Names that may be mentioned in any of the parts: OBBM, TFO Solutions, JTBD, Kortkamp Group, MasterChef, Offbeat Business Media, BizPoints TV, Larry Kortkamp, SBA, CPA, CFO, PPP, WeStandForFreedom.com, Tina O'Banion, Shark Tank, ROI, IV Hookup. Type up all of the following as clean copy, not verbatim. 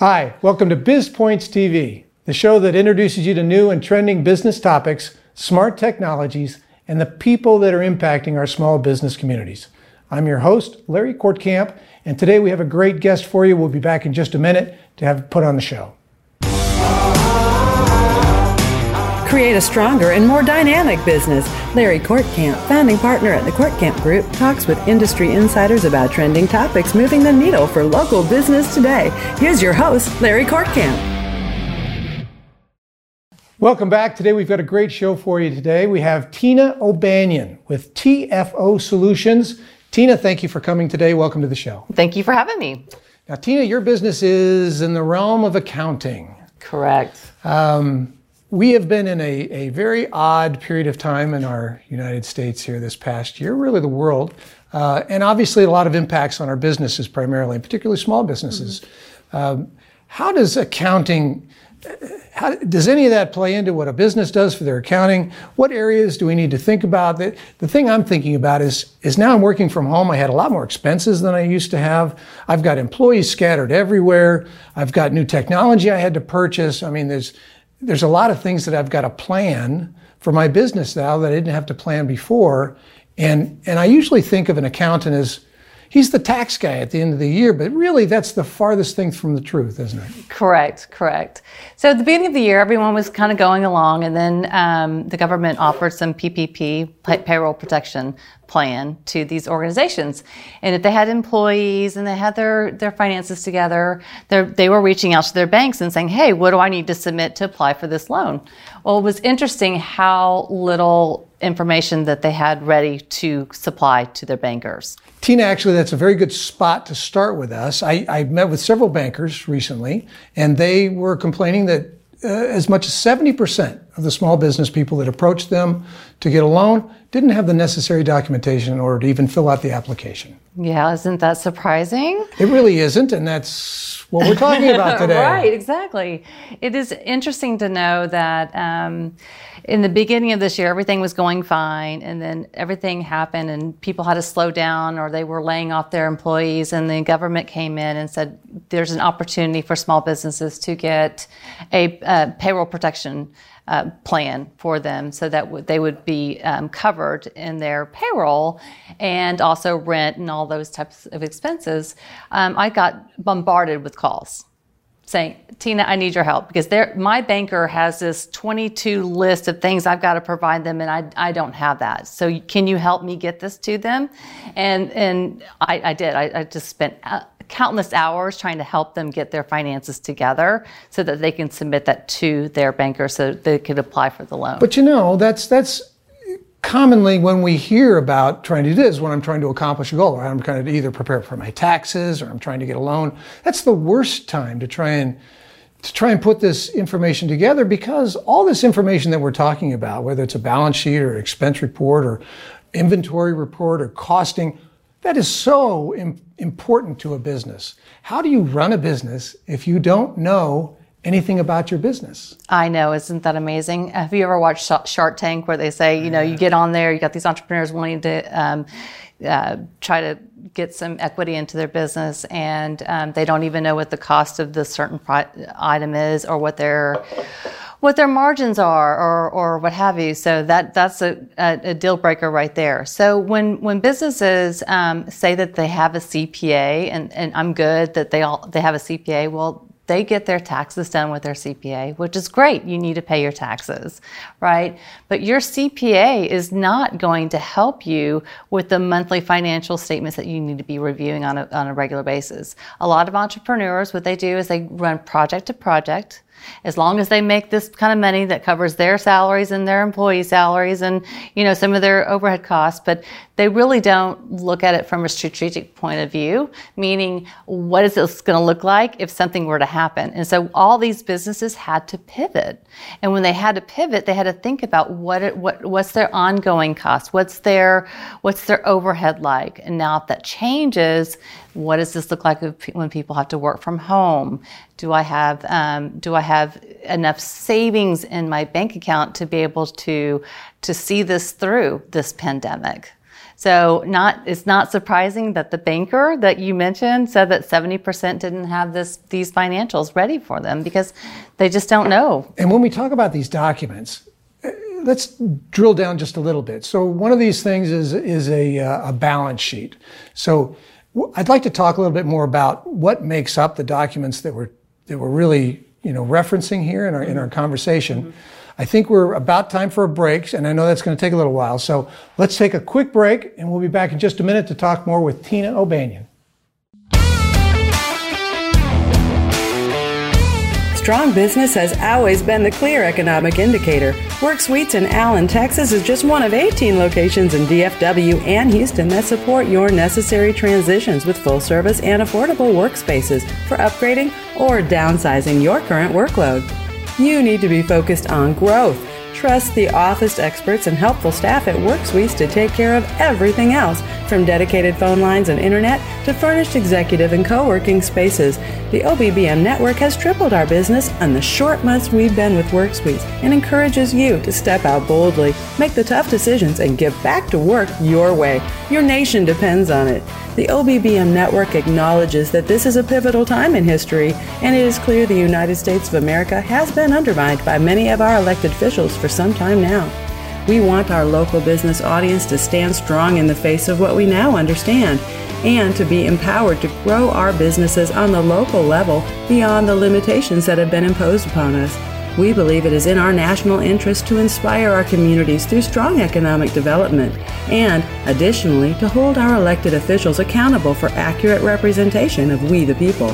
Hi, welcome to BizPoints TV, the show that introduces you to new and trending business topics, smart technologies, and the people that are impacting our small business communities. I'm your host, Larry Kortkamp, and today we have a great guest for you. We'll be back in just a minute to have put on the show. Create a stronger and more dynamic business. Larry Kortkamp, founding partner at the Kortkamp Group, talks with industry insiders about trending topics moving the needle for local business today. Here's your host, Larry Kortkamp. Welcome back. Today we've got a great show for you today. We have Tina O'Banion with TFO Solutions. Tina, thank you for coming today. Welcome to the show. Thank you for having me. Now, Tina, your business is in the realm of accounting. Correct. We have been in a very odd period of time in our United States here this past year, really the world, and obviously a lot of impacts on our businesses primarily, and particularly small businesses. How does accounting, does any of that play into what a business does for their accounting? What areas do we need to think about? The thing I'm thinking about is now I'm working from home. I had a lot more expenses than I used to have. I've got employees scattered everywhere. I've got new technology I had to purchase. I mean, there's a lot of things that I've got to plan for my business now that I didn't have to plan before. And I usually think of an accountant as, he's the tax guy at the end of the year, but really that's the farthest thing from the truth, isn't it? Correct. So at the beginning of the year, everyone was kind of going along, and then the government offered some PPP, Payroll Protection Plan, to these organizations. And if they had employees and they had their finances together, they were reaching out to their banks and saying, hey, what do I need to submit to apply for this loan? Well, it was interesting how little information that they had ready to supply to their bankers. Tina, actually, that's a very good spot to start with us. I met with several bankers recently, and they were complaining that as much as 70% of the small business people that approached them to get a loan didn't have the necessary documentation in order to even fill out the application. Yeah, isn't that surprising? It really isn't, and that's what we're talking about today. Right, exactly. It is interesting to know that in the beginning of this year, everything was going fine, and then everything happened, and people had to slow down, or they were laying off their employees, and the government came in and said, there's an opportunity for small businesses to get a payroll protection plan for them, so that they would be covered in their payroll and also rent and all those types of expenses. I got bombarded with calls saying, Tina, I need your help, because my banker has this 22 list of things I've got to provide them, and I don't have that. So can you help me get this to them? And I did. I just spent countless hours trying to help them get their finances together so that they can submit that to their banker so they could apply for the loan. But you know, that's commonly when we hear about trying to do this, when I'm trying to accomplish a goal, right? I'm trying to either prepare for my taxes, or I'm trying to get a loan. That's the worst time to try and put this information together, because all this information that we're talking about, whether it's a balance sheet or expense report or inventory report or costing, that is so important to a business. How do you run a business if you don't know anything about your business? I know, isn't that amazing? Have you ever watched Shark Tank, where they say, you know, you get on there, you got these entrepreneurs wanting to try to get some equity into their business, and they don't even know what the cost of this certain item is, or what their margins are, or what have you. So that's a deal breaker right there. So when businesses say that they have a CPA, and I'm good that they have a CPA, well, they get their taxes done with their CPA, which is great. You need to pay your taxes, right? But your CPA is not going to help you with the monthly financial statements that you need to be reviewing on a regular basis. A lot of entrepreneurs, what they do is they run project to project. As long as they make this kind of money that covers their salaries and their employee salaries and, you know, some of their overhead costs, but they really don't look at it from a strategic point of view, meaning what is this going to look like if something were to happen? And so all these businesses had to pivot. And when they had to pivot, they had to think about what's their ongoing cost? What's their overhead like? And now if that changes, what does this look like when people have to work from home? Do I have enough savings in my bank account to be able to see this through this pandemic? So it's not surprising that the banker that you mentioned said that 70% didn't have these financials ready for them because they just don't know. And when we talk about these documents, let's drill down just a little bit. So one of these things is a balance sheet. So I'd like to talk a little bit more about what makes up the documents that we're really referencing here in our conversation. Mm-hmm. I think we're about time for a break, and I know that's going to take a little while. So let's take a quick break, and we'll be back in just a minute to talk more with Tina O'Banion. Strong business has always been the clear economic indicator. WorkSuites in Allen, Texas is just one of 18 locations in DFW and Houston that support your necessary transitions with full service and affordable workspaces for upgrading or downsizing your current workload. You need to be focused on growth. Trust the office experts and helpful staff at WorkSuites to take care of everything else, from dedicated phone lines and internet to furnished executive and co-working spaces. The OBBM network has tripled our business in the short months we've been with WorkSuites and encourages you to step out boldly, make the tough decisions, and get back to work your way. Your nation depends on it. The OBBM network acknowledges that this is a pivotal time in history, and it is clear the United States of America has been undermined by many of our elected officials for some time now. We want our local business audience to stand strong in the face of what we now understand and to be empowered to grow our businesses on the local level beyond the limitations that have been imposed upon us. We believe it is in our national interest to inspire our communities through strong economic development and, additionally, to hold our elected officials accountable for accurate representation of we the people.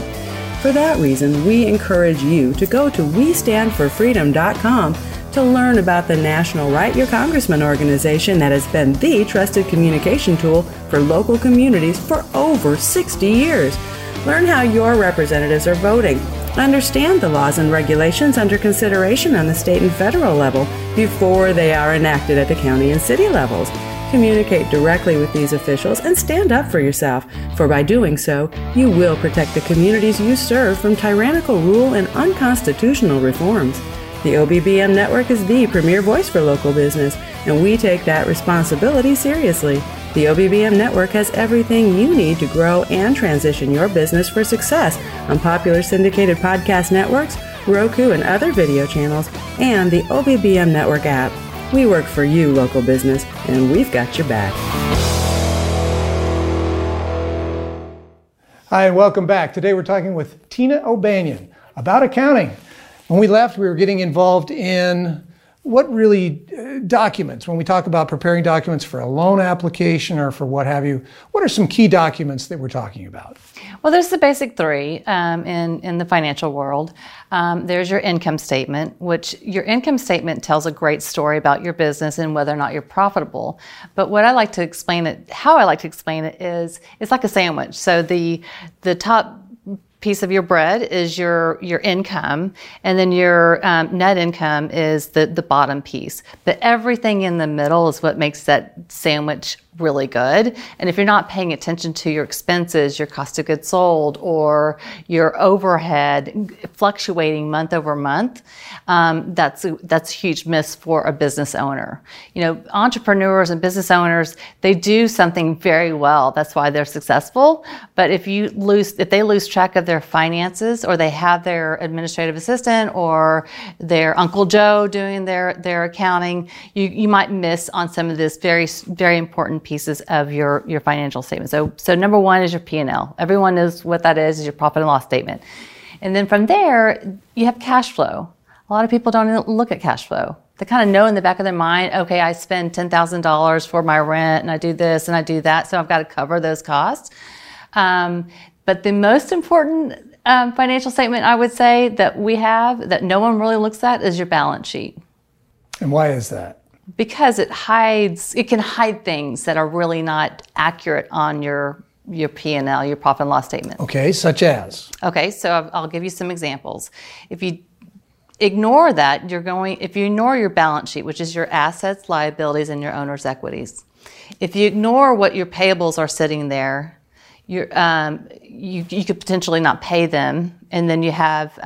For that reason, we encourage you to go to WeStandForFreedom.com to learn about the National Write Your Congressman organization that has been the trusted communication tool for local communities for over 60 years. Learn how your representatives are voting. Understand the laws and regulations under consideration on the state and federal level before they are enacted at the county and city levels. Communicate directly with these officials and stand up for yourself, for by doing so, you will protect the communities you serve from tyrannical rule and unconstitutional reforms. The OBBM Network is the premier voice for local business, and we take that responsibility seriously. The OBBM Network has everything you need to grow and transition your business for success on popular syndicated podcast networks, Roku and other video channels, and the OBBM Network app. We work for you, local business, and we've got your back. Hi, and welcome back. Today we're talking with Tina O'Banion about accounting. When we left, we were getting involved in what really documents, when we talk about preparing documents for a loan application or for what have you, what are some key documents that we're talking about? Well, there's the basic three in the financial world. There's your income statement, which your income statement tells a great story about your business and whether or not you're profitable. But what I like to explain it, how I like to explain it is it's like a sandwich. So the top piece of your bread is your income, and then your net income is the bottom piece. But everything in the middle is what makes that sandwich really good. And if you're not paying attention to your expenses, your cost of goods sold, or your overhead fluctuating month over month, that's a huge miss for a business owner. Entrepreneurs and business owners, they do something very well. That's why they're successful. But if they lose track of their finances, or they have their administrative assistant or their Uncle Joe doing their accounting, you might miss on some of this very, very important pieces of your financial statement. So number one is your P&L. Everyone knows what that is your profit and loss statement. And then from there, you have cash flow. A lot of people don't look at cash flow. They kind of know in the back of their mind, okay, I spend $10,000 for my rent, and I do this and I do that, so I've got to cover those costs. But the most important financial statement I would say that we have that no one really looks at is your balance sheet. And why is that? Because it can hide things that are really not accurate on your P&L, your profit and loss statement. Okay, such as? Okay, so I'll give you some examples. If you ignore that, if you ignore your balance sheet, which is your assets, liabilities, and your owner's equities. If you ignore what your payables are sitting there, you could potentially not pay them, and then you have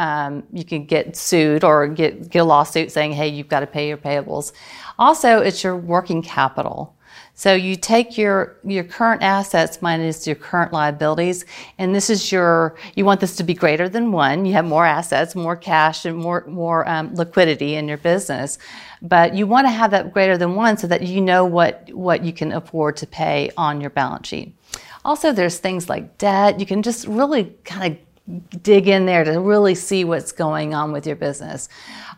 you can get sued or get a lawsuit saying, hey, you've got to pay your payables. Also, it's your working capital. So you take your current assets minus your current liabilities, and this is your, you want this to be greater than one. You have more assets, more cash, and more liquidity in your business. But you want to have that greater than one so that you know what you can afford to pay on your balance sheet. Also, there's things like debt. You can just really kind of dig in there to really see what's going on with your business.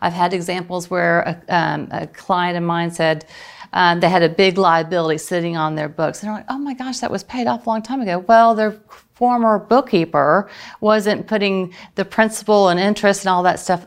I've had examples where a client of mine said they had a big liability sitting on their books. And they're like, oh my gosh, that was paid off a long time ago. Well, their former bookkeeper wasn't putting the principal and interest and all that stuff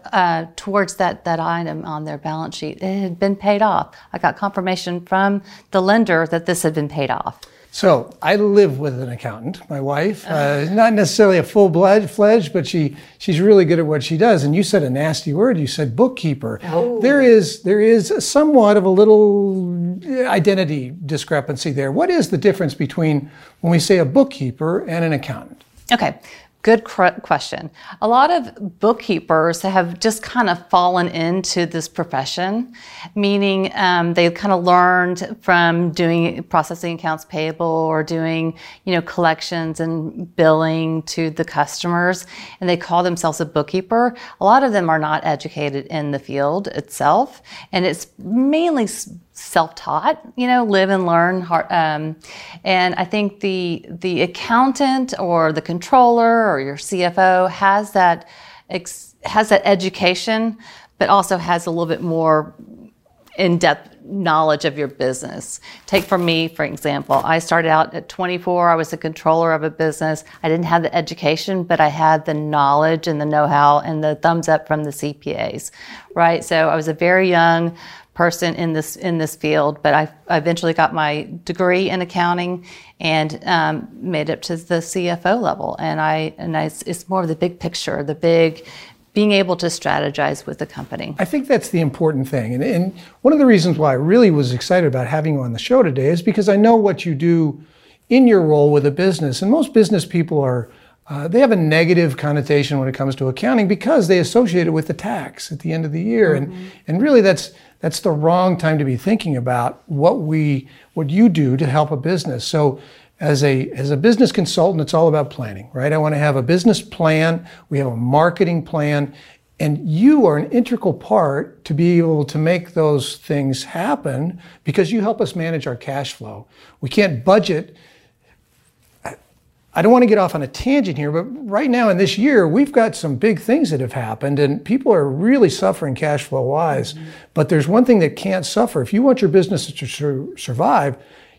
towards that item on their balance sheet. It had been paid off. I got confirmation from the lender that this had been paid off. So I live with an accountant, my wife, not necessarily a full-fledged, but she's really good at what she does. And you said a nasty word, you said bookkeeper. Oh. There is somewhat of a little identity discrepancy there. What is the difference between when we say a bookkeeper and an accountant? Okay. Good question. A lot of bookkeepers have just kind of fallen into this profession, meaning they've kind of learned from doing processing accounts payable or doing, collections and billing to the customers, and they call themselves a bookkeeper. A lot of them are not educated in the field itself, and it's mainly self-taught, live and learn. And I think the accountant or the controller or your CFO has that education, but also has a little bit more in-depth knowledge of your business. Take from me, for example, I started out at 24. I was a controller of a business. I didn't have the education, but I had the knowledge and the know-how and the thumbs up from the CPAs, right? So I was a very young person in this field, but I eventually got my degree in accounting and made it to the CFO level. And it's more of the big picture, the big being able to strategize with the company. I think that's the important thing. And one of the reasons why I really was excited about having you on the show today is because I know what you do in your role with a business. And most business people are they have a negative connotation when it comes to accounting because they associate it with the tax at the end of the year. Mm-hmm. And really that's the wrong time to be thinking about what you do to help a business. So as a business consultant, it's all about planning, right? I want to have a business plan. We have a marketing plan, and you are an integral part to be able to make those things happen because you help us manage our cash flow. We can't budget. I don't want to get off on a tangent here, but right now in this year, we've got some big things that have happened and people are really suffering cash flow wise. Mm-hmm. But there's one thing that can't suffer. If you want your business to survive,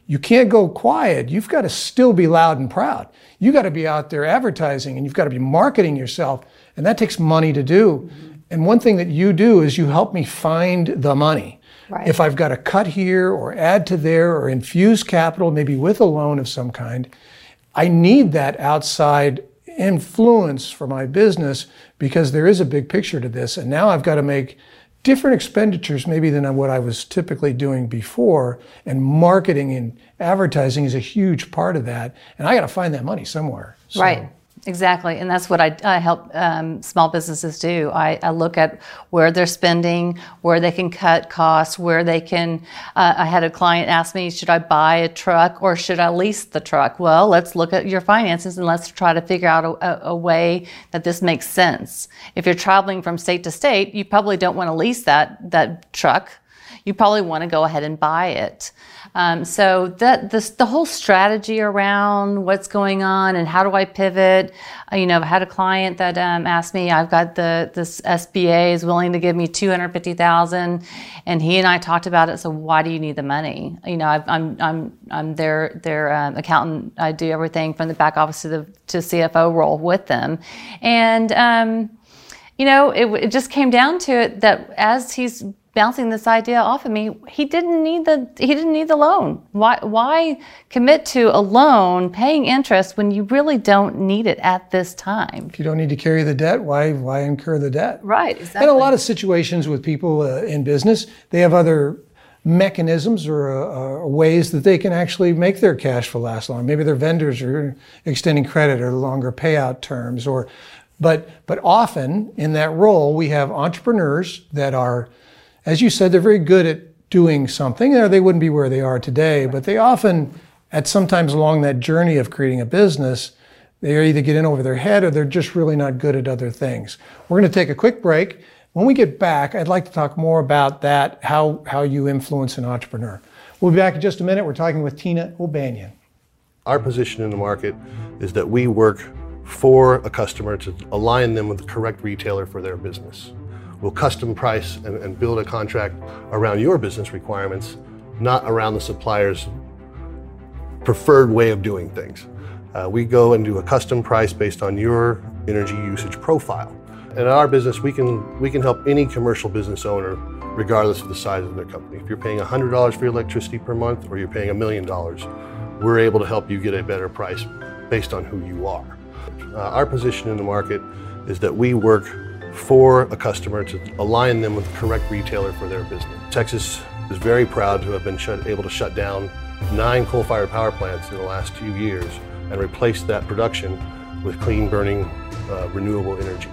you can't go quiet. You've got to still be loud and proud. You got to be out there advertising and you've got to be marketing yourself. And that takes money to do. Mm-hmm. And one thing that you do is you help me find the money. Right. If I've got to cut here or add to there or infuse capital, maybe with a loan of some kind, I need that outside influence for my business because there is a big picture to this. And now I've got to make different expenditures maybe than what I was typically doing before. And marketing and advertising is a huge part of that. And I got to find that money somewhere. So. Right. Exactly. And that's what I help small businesses do. I look at where they're spending, where they can cut costs, where they can. I had a client ask me, should I buy a truck or should I lease the truck? Well, let's look at your finances and let's try to figure out a way that this makes sense. If you're traveling from state to state, you probably don't want to lease that truck. You probably want to go ahead and buy it. So the whole strategy around what's going on and how do I pivot? I had a client that asked me, I've got this SBA is willing to give me $250,000, and he and I talked about it. So why do you need the money? I'm their accountant. I do everything from the back office to the CFO role with them, and it just came down to it that as he's bouncing this idea off of me, he didn't need the loan. Why commit to a loan paying interest when you really don't need it at this time? If you don't need to carry the debt, why incur the debt? Right, exactly. And a lot of situations with people in business, they have other mechanisms or ways that they can actually make their cash flow last long. Maybe their vendors are extending credit or longer payout terms, but often in that role we have entrepreneurs that are, as you said, they're very good at doing something, or they wouldn't be where they are today. But they often, at sometimes along that journey of creating a business, they either get in over their head or they're just really not good at other things. We're going to take a quick break. When we get back, I'd like to talk more about that, how you influence an entrepreneur. We'll be back in just a minute. We're talking with Tina O'Banion. Our position in the market is that we work for a customer to align them with the correct retailer for their business. We'll custom price and build a contract around your business requirements, not around the supplier's preferred way of doing things. We go and do a custom price based on your energy usage profile. And in our business, we can help any commercial business owner regardless of the size of their company. If you're paying $100 for your electricity per month or you're paying $1 million, we're able to help you get a better price based on who you are. Our position in the market is that we work for a customer to align them with the correct retailer for their business. Texas is very proud to have been able to shut down 9 coal-fired power plants in the last few years and replace that production with clean-burning renewable energy.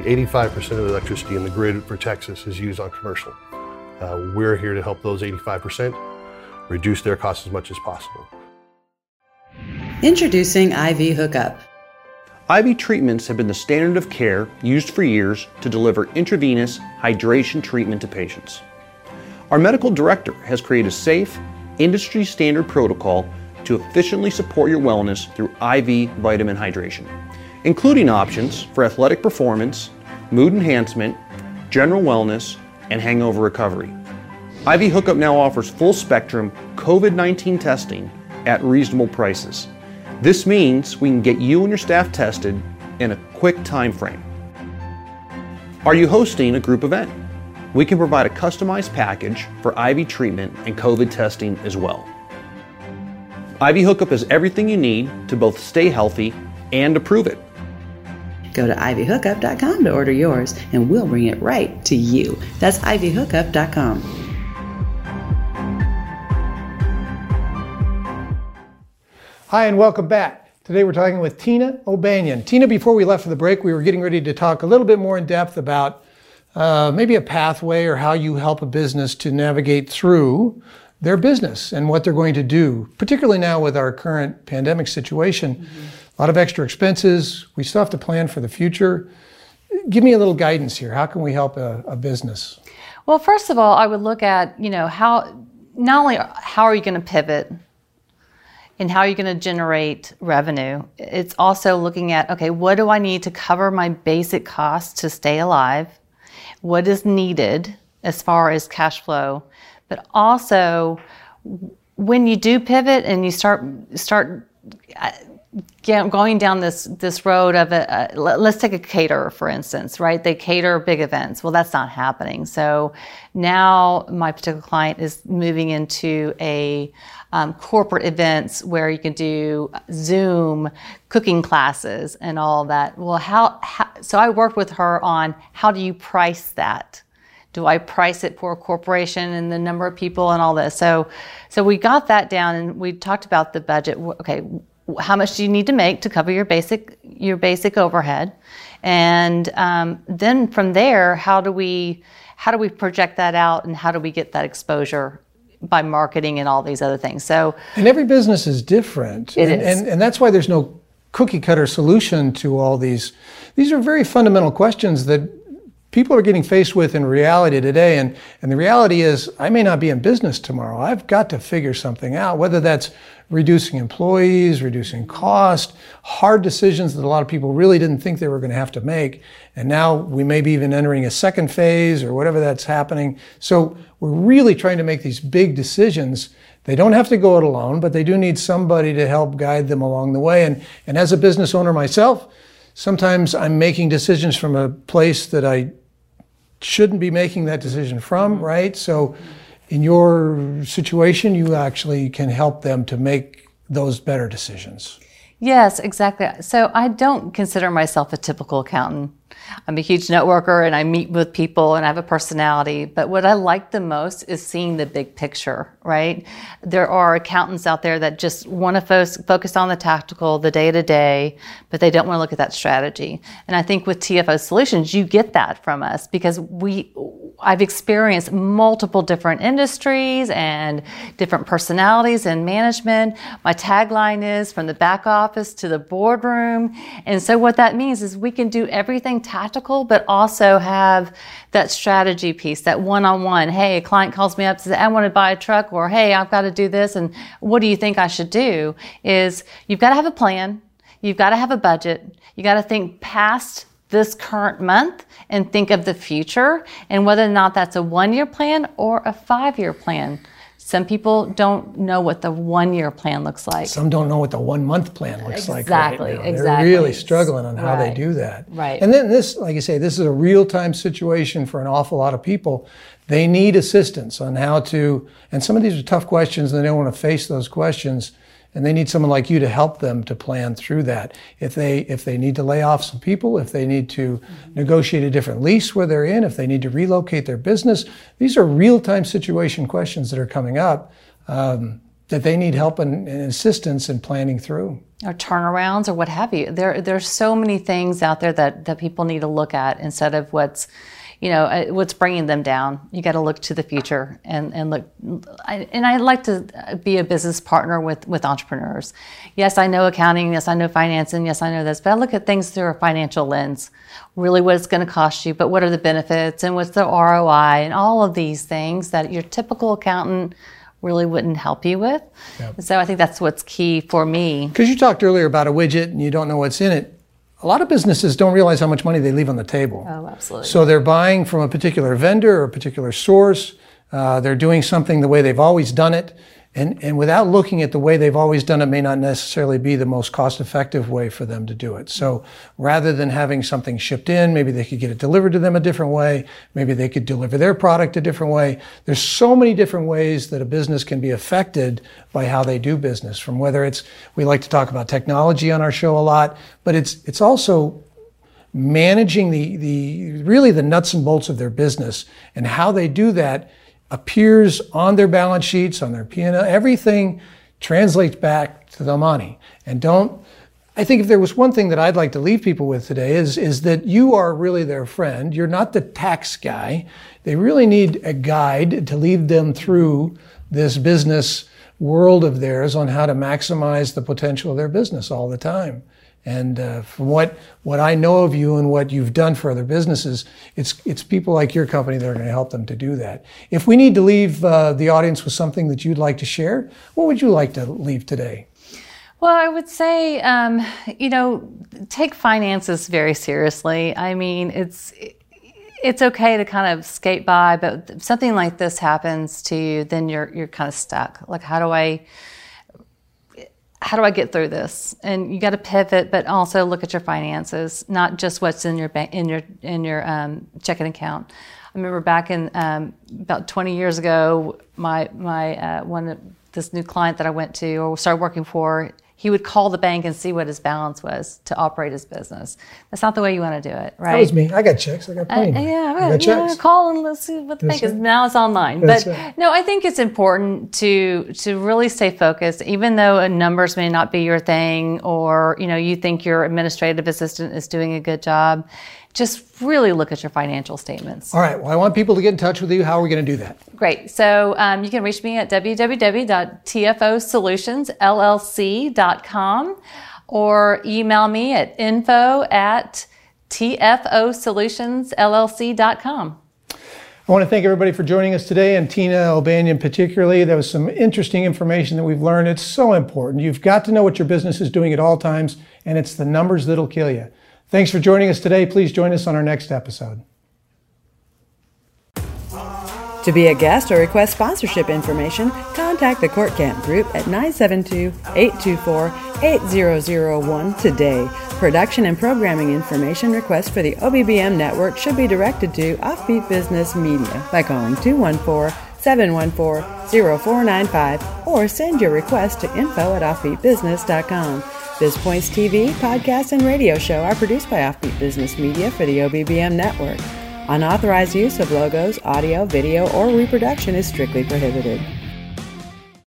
85% of the electricity in the grid for Texas is used on commercial. We're here to help those 85% reduce their costs as much as possible. Introducing IV Hookup. IV treatments have been the standard of care used for years to deliver intravenous hydration treatment to patients. Our medical director has created a safe, industry-standard protocol to efficiently support your wellness through IV vitamin hydration, including options for athletic performance, mood enhancement, general wellness, and hangover recovery. IV Hookup now offers full-spectrum COVID-19 testing at reasonable prices. This means we can get you and your staff tested in a quick time frame. Are you hosting a group event? We can provide a customized package for IV treatment and COVID testing as well. IV Hookup is everything you need to both stay healthy and approve it. Go to IVHookup.com to order yours and we'll bring it right to you. That's IVHookup.com. Hi and welcome back. Today we're talking with Tina O'Banion. Tina, before we left for the break, we were getting ready to talk a little bit more in depth about maybe a pathway or how you help a business to navigate through their business and what they're going to do, particularly now with our current pandemic situation. A lot of extra expenses. We still have to plan for the future. Give me a little guidance here. How can we help a business? Well, first of all, I would look at, how not only how are you going to pivot, and how are you going to generate revenue? It's also looking at, okay, what do I need to cover my basic costs to stay alive? What is needed as far as cash flow? But also, when you do pivot and you start going down this road of, let's take a caterer, for instance, right? They cater big events. Well, that's not happening. So now my particular client is moving into a corporate events where you can do Zoom cooking classes and all that. Well, so I worked with her on how do you price that? Do I price it for a corporation and the number of people and all this? So we got that down and we talked about the budget. Okay, how much do you need to make to cover your basic overhead? And then from there, how do we project that out and how do we get that exposure by marketing and all these other things? And every business is different. And that's why there's no cookie cutter solution to all these. These are very fundamental questions that people are getting faced with in reality today, and the reality is I may not be in business tomorrow. I've got to figure something out, whether that's reducing employees, reducing cost, hard decisions that a lot of people really didn't think they were going to have to make. And now we may be even entering a second phase or whatever that's happening. So we're really trying to make these big decisions. They don't have to go it alone, but they do need somebody to help guide them along the way. And as a business owner myself, sometimes I'm making decisions from a place that I shouldn't be making that decision from, right? So in your situation, you actually can help them to make those better decisions. Yes, exactly. So I don't consider myself a typical accountant. I'm a huge networker and I meet with people and I have a personality, but what I like the most is seeing the big picture, right? There are accountants out there that just want to focus on the tactical, the day-to-day, but they don't want to look at that strategy. And I think with TFO Solutions, you get that from us because I've experienced multiple different industries and different personalities and management. My tagline is from the back office to the boardroom. And so what that means is we can do everything tactical, but also have that strategy piece, that one-on-one. Hey, a client calls me up and says, I want to buy a truck, or hey, I've got to do this. And what do you think I should do? Is you've got to have a plan. You've got to have a budget. You got to think past this current month and think of the future and whether or not that's a 1-year plan or a 5-year plan. Some people don't know what the 1-year plan looks like. Some don't know what the 1-month plan looks like. Exactly. They're really struggling on how they do that. Right. And then this, like you say, this is a real-time situation for an awful lot of people. They need assistance on how to, and some of these are tough questions and they don't want to face those questions. And they need someone like you to help them to plan through that. If they need to lay off some people, if they need to negotiate a different lease where they're in, if they need to relocate their business, these are real-time situation questions that are coming up that they need help and assistance in planning through. Or turnarounds or what have you. There's so many things out there that people need to look at instead of what's bringing them down. You got to look to the future and look. I like to be a business partner with entrepreneurs. Yes, I know accounting. Yes, I know finance. And yes, I know this. But I look at things through a financial lens. Really, what it's going to cost you, but what are the benefits and what's the ROI and all of these things that your typical accountant really wouldn't help you with. Yep. So I think that's what's key for me. Because you talked earlier about a widget and you don't know what's in it. A lot of businesses don't realize how much money they leave on the table. Oh, absolutely. So they're buying from a particular vendor or a particular source. They're doing something the way they've always done it. And without looking at the way they've always done it may not necessarily be the most cost-effective way for them to do it. So rather than having something shipped in, maybe they could get it delivered to them a different way. Maybe they could deliver their product a different way. There's so many different ways that a business can be affected by how they do business, from whether it's, we like to talk about technology on our show a lot, but it's also managing the really the nuts and bolts of their business, and how they do that appears on their balance sheets, on their P&L. Everything translates back to the money. I think if there was one thing that I'd like to leave people with today is that you are really their friend. You're not the tax guy. They really need a guide to lead them through this business world of theirs on how to maximize the potential of their business all the time. And from what I know of you and what you've done for other businesses, it's people like your company that are going to help them to do that. If we need to leave the audience with something that you'd like to share, what would you like to leave today? Well, I would say, take finances very seriously. I mean, it's okay to kind of skate by, but if something like this happens to you, then you're kind of stuck. Like, how do I get through this? And you got to pivot, but also look at your finances, not just what's in your bank, in your checking account. I remember back in about 20 years ago, this new client that I went to or started working for, he would call the bank and see what his balance was to operate his business. That's not the way you want to do it, right? That was me. I got checks. I got paid. Call and let's see what the bank is. Now it's online. No, I think it's important to really stay focused, even though numbers may not be your thing, or you think your administrative assistant is doing a good job. Just really look at your financial statements. All right. Well, I want people to get in touch with you. How are we going to do that? Great. So you can reach me at www.tfosolutionsllc.com or email me at info@tfosolutionsllc.com. I want to thank everybody for joining us today, and Tina O'Banion particularly. There was some interesting information that we've learned. It's so important. You've got to know what your business is doing at all times, and it's the numbers that'll kill you. Thanks for joining us today. Please join us on our next episode. To be a guest or request sponsorship information, contact the Kortkamp Group at 972-824-8001 today. Production and programming information requests for the OBBM network should be directed to Offbeat Business Media by calling 214-714-0495 or send your request to info@offbeatbusiness.com. BizPoints TV, podcast, and radio show are produced by Offbeat Business Media for the OBBM network. Unauthorized use of logos, audio, video, or reproduction is strictly prohibited.